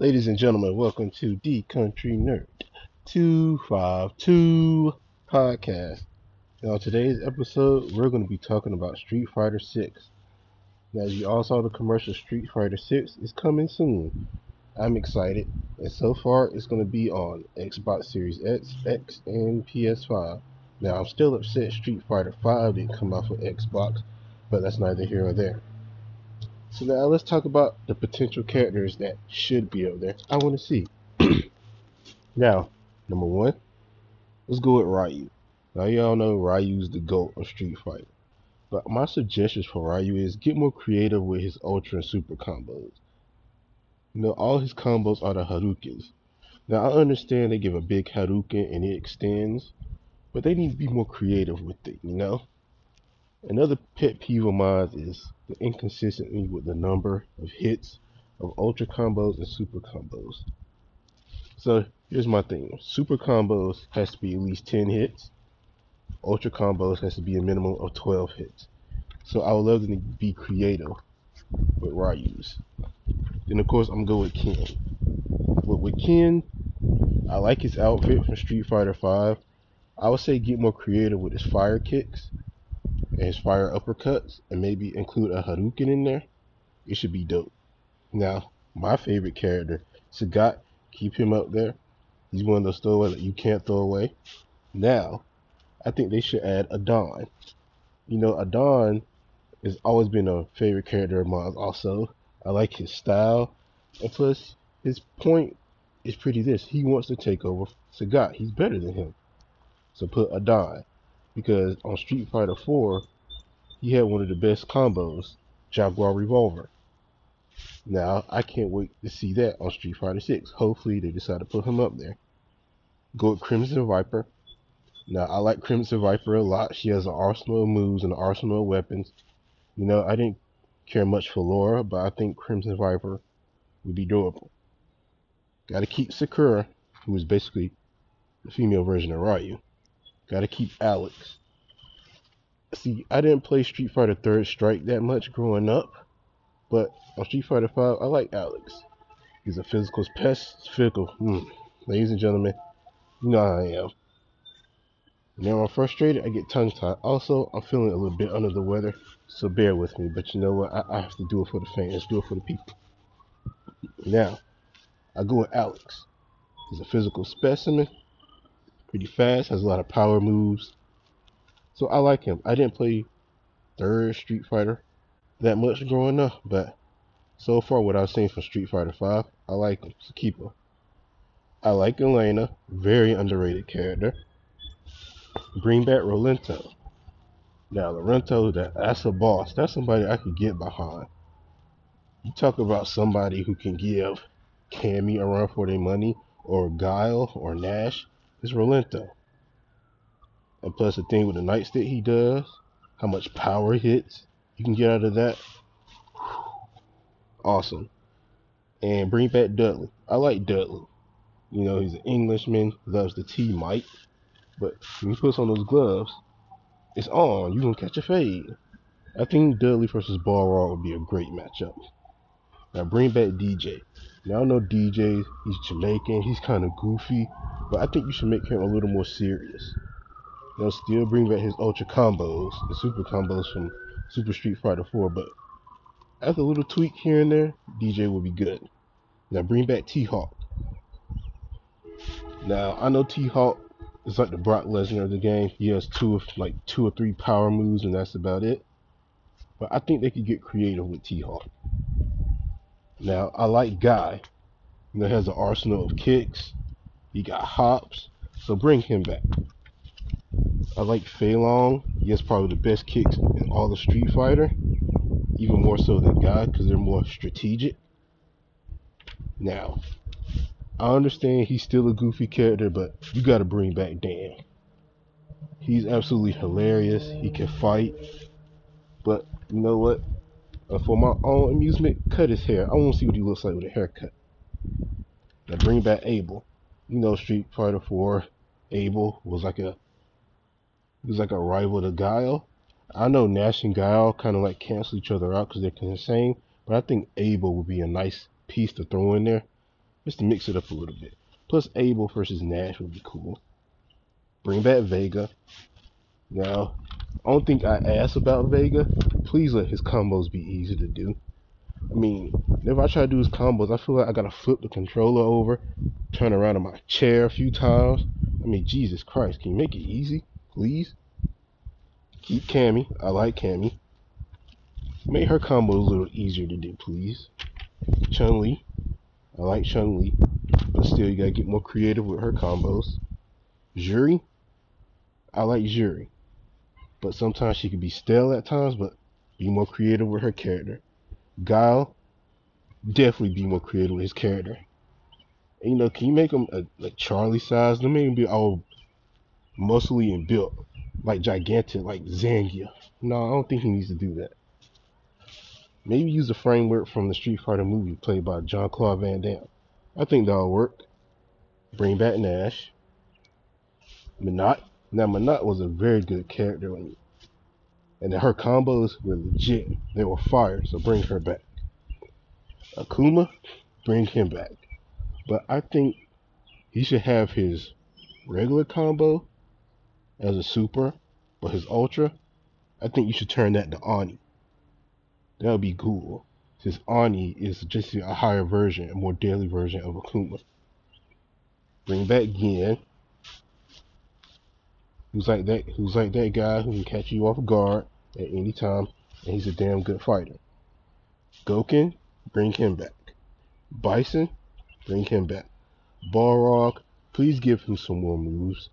Ladies and gentlemen, welcome to the Country Nerd 252 podcast. Now, on today's episode, we're going to be talking about Street Fighter VI. Now, as you all saw, the commercial Street Fighter VI is coming soon. I'm excited, and so far, it's going to be on Xbox Series X, and PS5. Now, I'm still upset Street Fighter V didn't come out for Xbox, but that's neither here nor there. So now let's talk about the potential characters that should be up there. I want to see. Now, number one, let's go with Ryu. Now y'all know Ryu's the GOAT of Street Fighter. But my suggestions for Ryu is get more creative with his Ultra and Super combos. You know, all his combos are the Hadoukens. Now I understand they give a big Hadouken and it extends, but they need to be more creative with it, you know? Another pet peeve of mine is the inconsistency with the number of hits of Ultra combos and Super combos. So here's my thing. Super combos has to be at least 10 hits. Ultra combos has to be a minimum of 12 hits. So I would love them to be creative with Ryu's. Then of course I'm going to go with Ken. But with Ken, I like his outfit from Street Fighter V. I would say get more creative with his fire kicks and his fire uppercuts, and maybe include a Hadouken in there. It should be dope. Now, my favorite character, Sagat, keep him up there. He's one of those throwaways that you can't throw away. Now, I think they should add Adon. You know, Adon has always been a favorite character of mine also. I like his style, and plus, his point is pretty this. He wants to take over Sagat. He's better than him. So put Adon. Because on Street Fighter 4, he had one of the best combos, Jaguar Revolver. Now, I can't wait to see that on Street Fighter 6. Hopefully, they decide to put him up there. Go with Crimson Viper. Now, I like Crimson Viper a lot. She has an arsenal of moves and an arsenal of weapons. You know, I didn't care much for Laura, but I think Crimson Viper would be doable. Gotta keep Sakura, who is basically the female version of Ryu. Gotta keep Alex. See, I didn't play Street Fighter Third Strike that much growing up, but on Street Fighter V, I like Alex. He's a physical pest, fickle. Ladies and gentlemen, you know how I am. Now I'm frustrated, I get tongue-tied. Also, I'm feeling a little bit under the weather, so bear with me. But you know what? I have to do it for the fans, do it for the people. Now, I go with Alex. He's a physical specimen. Pretty fast, has a lot of power moves. So I like him. I didn't play Third Street Fighter that much growing up, but so far what I've seen from Street Fighter V, I like him. So keep him. I like Elena, very underrated character. Bring back Rolento. Now Rolento, that's a boss. That's somebody I could get behind. You talk about somebody who can give Cammy a run for their money, or Guile, or Nash. It's Rolento. And plus the thing with the nightstick he does, how much power hits you can get out of that. Awesome. And bring back Dudley. I like Dudley. You know, he's an Englishman, loves the tea mic. But when he puts on those gloves, it's on. You're going to catch a fade. I think Dudley versus Ballrock would be a great matchup. Now bring back DJ. Now I know DJ, he's Jamaican, he's kind of goofy, but I think you should make him a little more serious. You know, still bring back his Ultra combos, the Super combos from Super Street Fighter 4, but as a little tweak here and there, DJ will be good. Now bring back T-Hawk. Now I know T-Hawk is like the Brock Lesnar of the game. He has two or three power moves and that's about it. But I think they could get creative with T-Hawk. Now, I like Guy. You know, he has an arsenal of kicks. He got hops. So bring him back. I like Fei Long. He has probably the best kicks in all of Street Fighter. Even more so than Guy, because they're more strategic. Now, I understand he's still a goofy character, but you gotta bring back Dan. He's absolutely hilarious. He can fight. But you know what? For my own amusement, cut his hair. I want to see what he looks like with a haircut. Now bring back Abel. You know, Street Fighter IV, Abel was like a rival to Guile. I know Nash and Guile kind of like cancel each other out because they're kind of the same, but I think Abel would be a nice piece to throw in there, just to mix it up a little bit. Plus, Abel versus Nash would be cool. Bring back Vega. Now, I don't think I asked about Vega. Please let his combos be easy to do. I mean, if I try to do his combos, I feel like I gotta flip the controller over, turn around in my chair a few times. I mean, Jesus Christ, can you make it easy, please? Keep Cammy. I like Cammy. Make her combos a little easier to do, please. Chun-Li. I like Chun-Li, but still, you gotta get more creative with her combos. Juri. I like Juri, but sometimes she can be stale at times, but be more creative with her character. Guile, definitely be more creative with his character. And, you know, can you make him a Charlie size? Don't make him be all muscly and built, like gigantic, like Zangief. No, I don't think he needs to do that. Maybe use the framework from the Street Fighter movie played by Jean-Claude Van Damme. I think that'll work. Bring back Nash. Minot. Now, Minot was a very good character. And her combos were legit. They were fire, so bring her back. Akuma, bring him back. But I think he should have his regular combo as a super, but his ultra, I think you should turn that to Oni. That would be cool, since Oni is just a higher version, a more deadly version of Akuma. Bring back Guile. Who's like that guy who can catch you off guard at any time, and he's a damn good fighter. Goken, bring him back. Bison, bring him back. Balrog, please give him some more moves.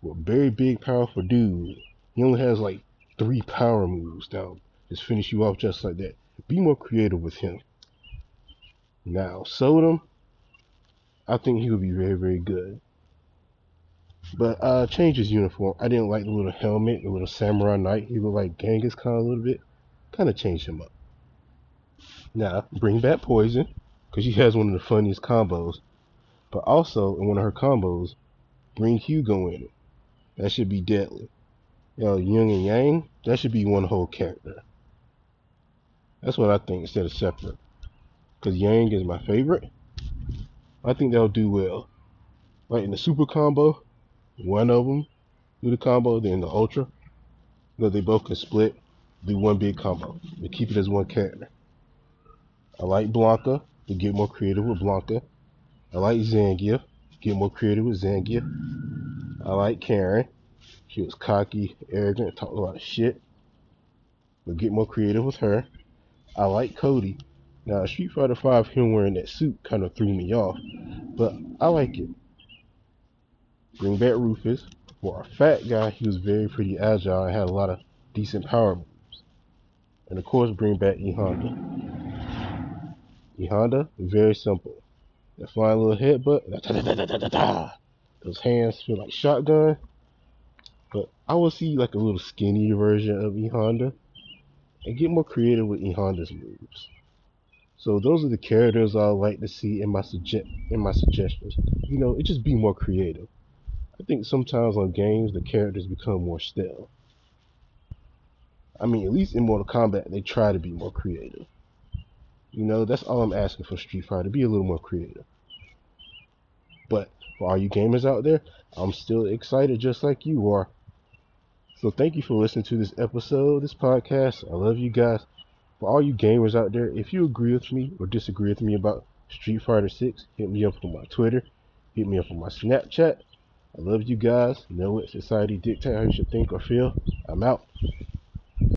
Well, very big, powerful dude. He only has like 3 power moves now. Just finish you off just like that. Be more creative with him. Now, Sodom, I think he would be very, very good. But change his uniform. I didn't like the little helmet, the little samurai knight. He looked like Genghis Khan a little bit. Kind of change him up. Now, bring back Poison, because she has one of the funniest combos. But also, in one of her combos, bring Hugo in it. That should be deadly. You know, Yang and Yang, that should be one whole character. That's what I think, instead of separate. Because Yang is my favorite. I think that'll do well. Like in the super combo, one of them do the combo, then the ultra. You know, they both can split, do one big combo. They keep it as one character. I like Blanca, to get more creative with Blanca. I like Zangief, get more creative with Zangief. I like Karen. She was cocky, arrogant, talked a lot of shit. But get more creative with her. I like Cody. Now, Street Fighter V, him wearing that suit kind of threw me off. But I like it. Bring back Rufus. For a fat guy, he was very pretty agile and had a lot of decent power moves. And of course, bring back E-Honda. E-Honda, very simple. That flying little headbutt. Those hands feel like shotgun. But I will see like a little skinnier version of E-Honda, and get more creative with E-Honda's moves. So those are the characters I like to see in my suggestions. You know, it just be more creative. I think sometimes on games the characters become more stale. I mean, at least in Mortal Kombat they try to be more creative. You know, that's all I'm asking for Street Fighter, be a little more creative. But for all you gamers out there, I'm still excited just like you are. So thank you for listening to this episode, this podcast. I love you guys. For all you gamers out there, if you agree with me or disagree with me about Street Fighter 6, hit me up on my Twitter. Hit me up on my Snapchat. I love you guys. Know what society dictates how you should think or feel. I'm out.